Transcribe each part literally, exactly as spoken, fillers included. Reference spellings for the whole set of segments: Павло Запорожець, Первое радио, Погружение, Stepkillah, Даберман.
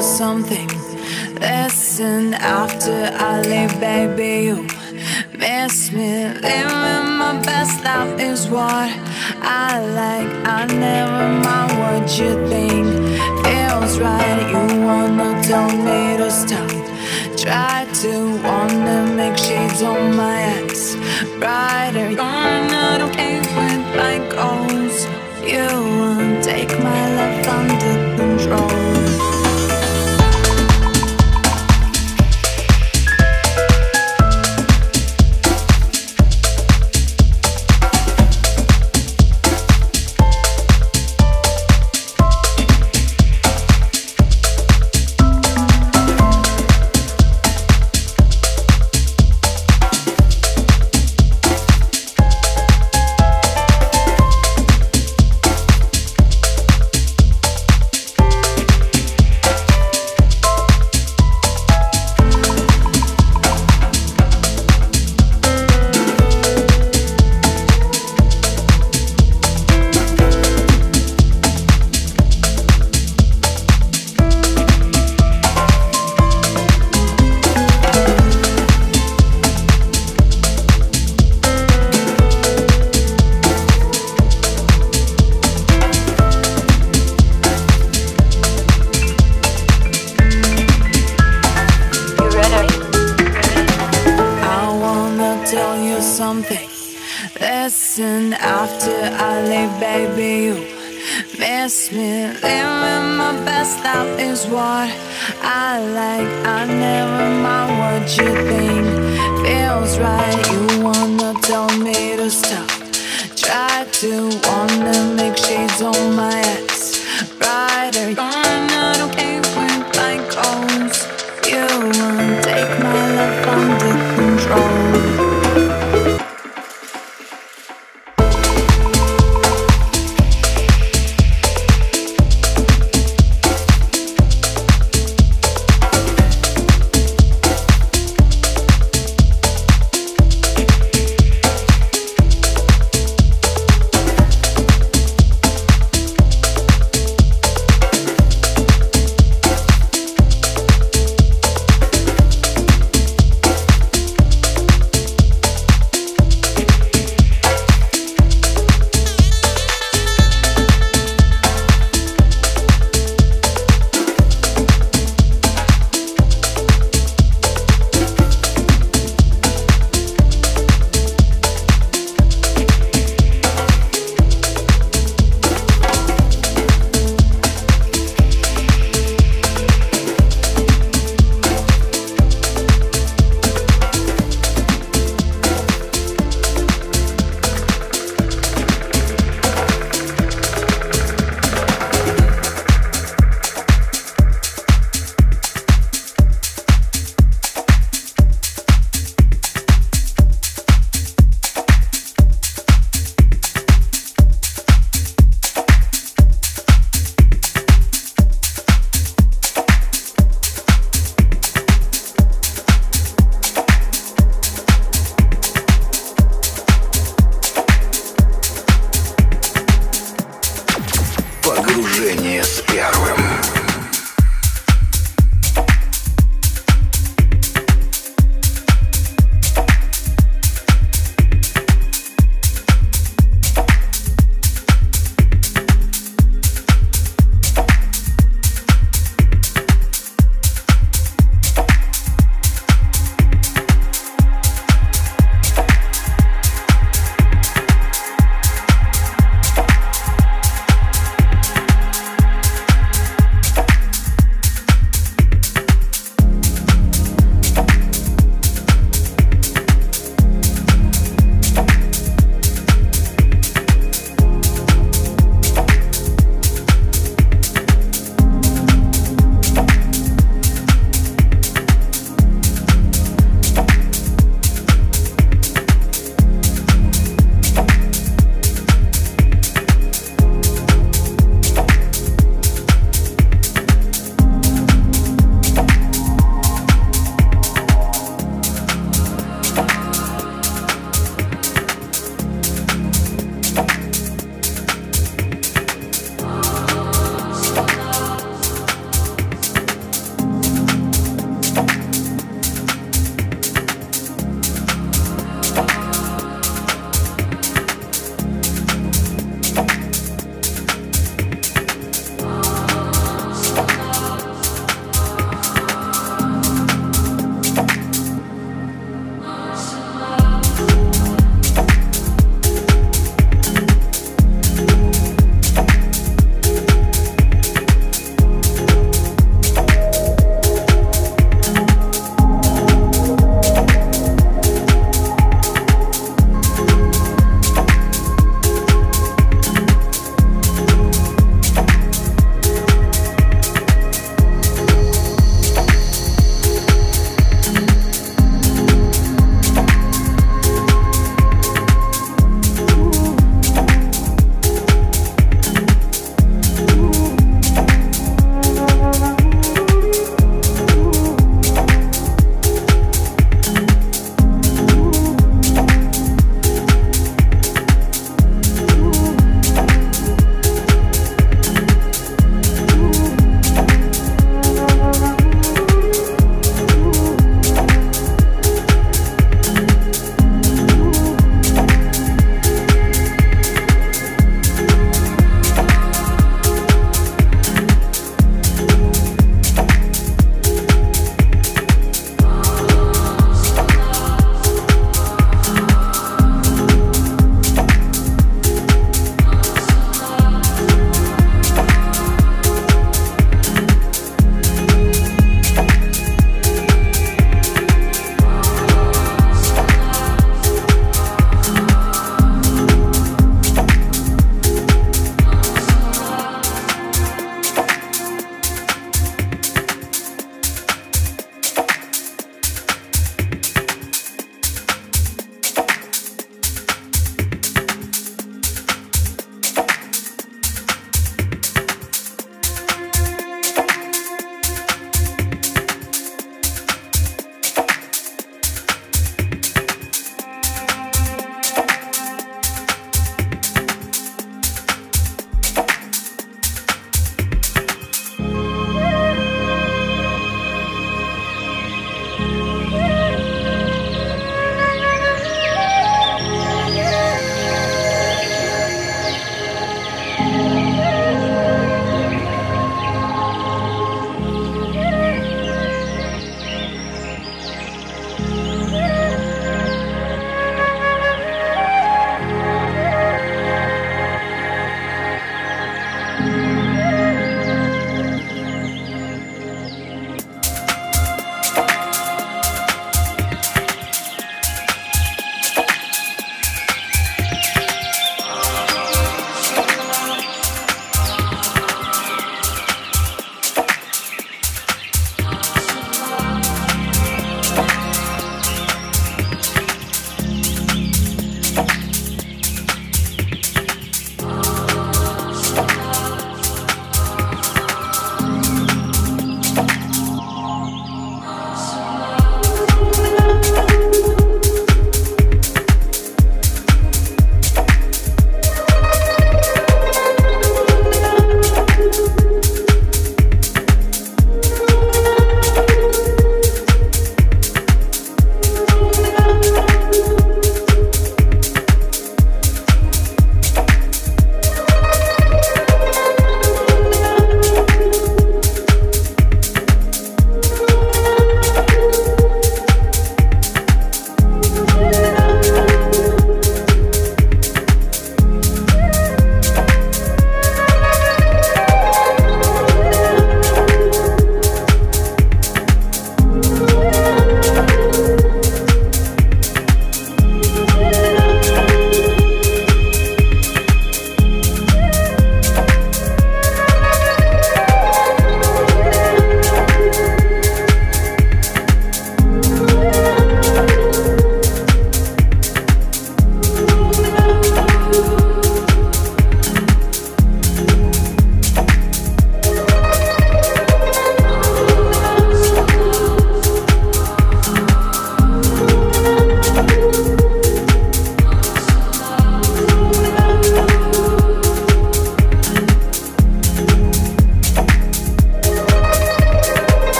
you something. Listen, after I leave, baby, you miss me. Living my best life is what I like. I never mind what you think. Feels right, you wanna tell me to stop. Try to wanna make shades on my eyes brighter. You're not okay with my goals. You won't take my love under control.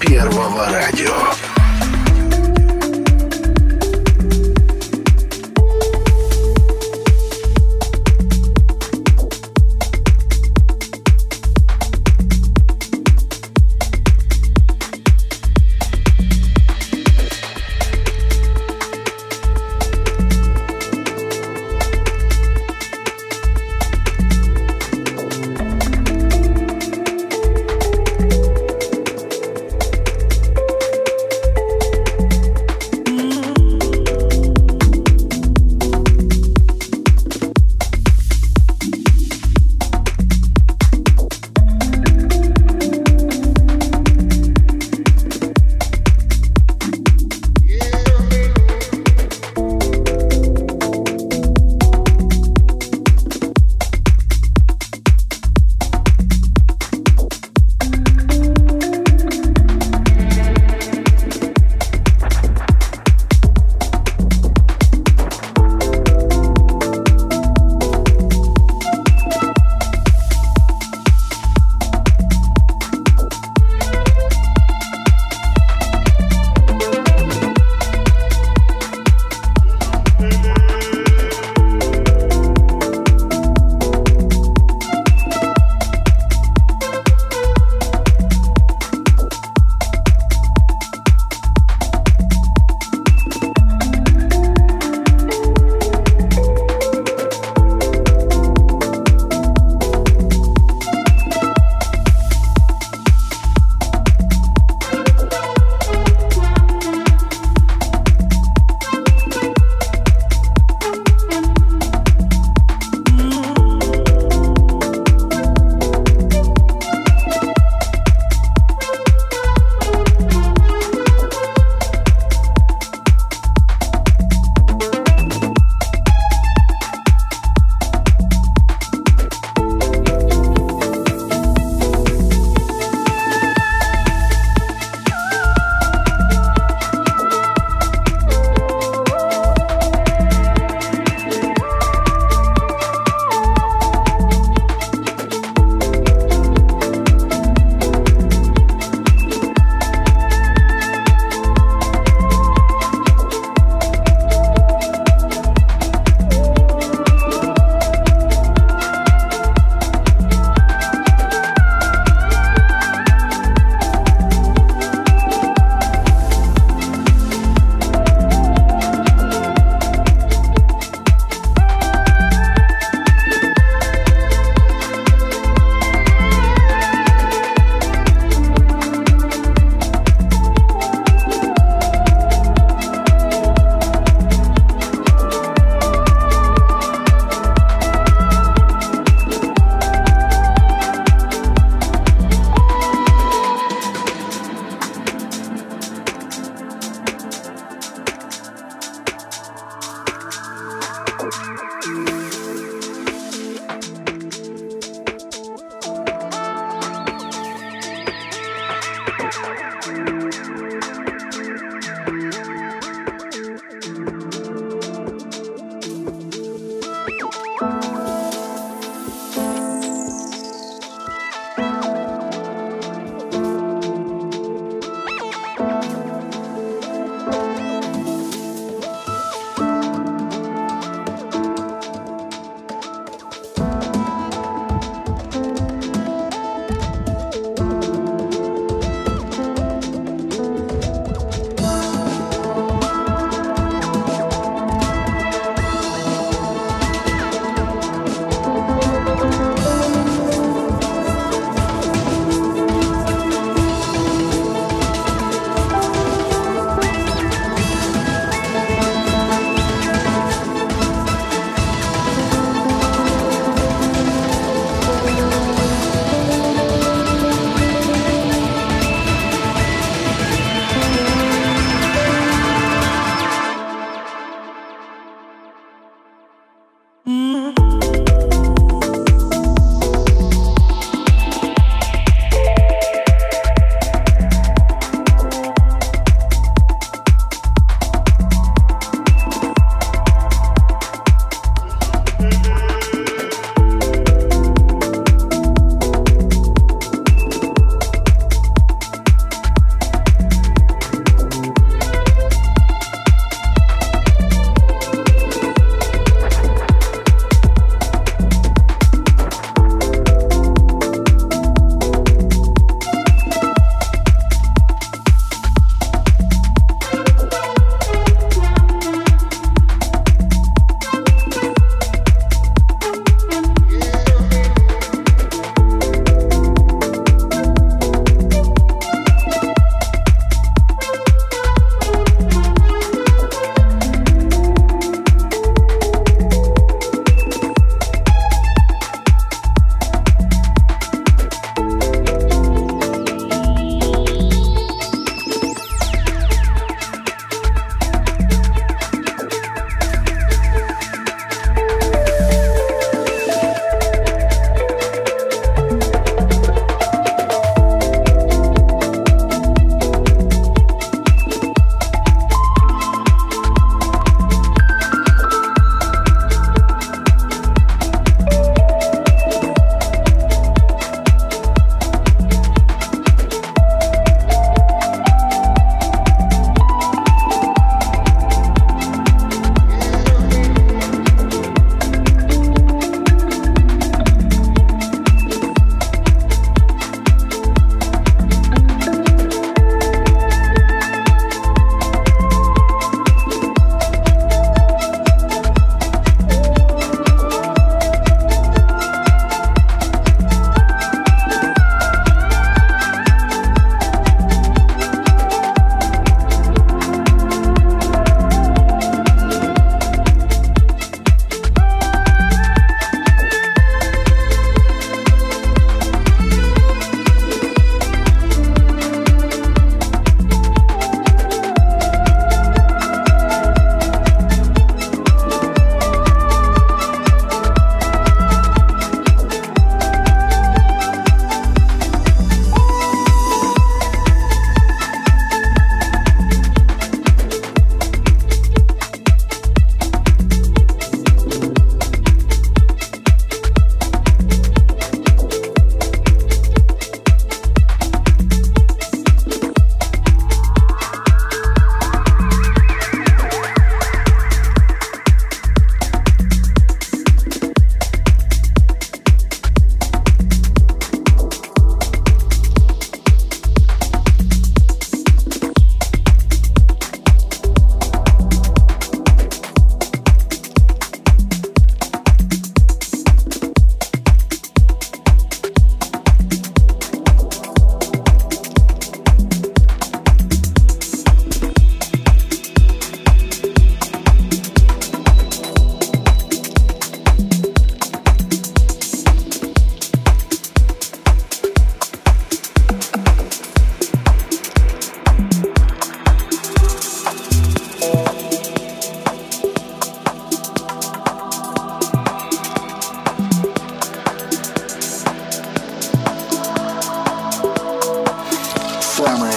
Первого радио.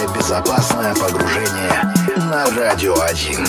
Комфортное, безопасное погружение на Радио один.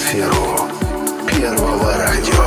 атмосферу Первого радио.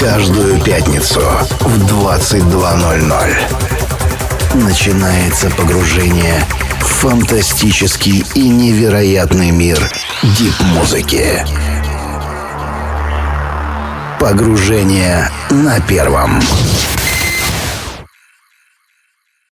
Каждую пятницу в двадцать два ноль ноль начинается погружение в фантастический и невероятный мир дип-музыки. Погружение на первом.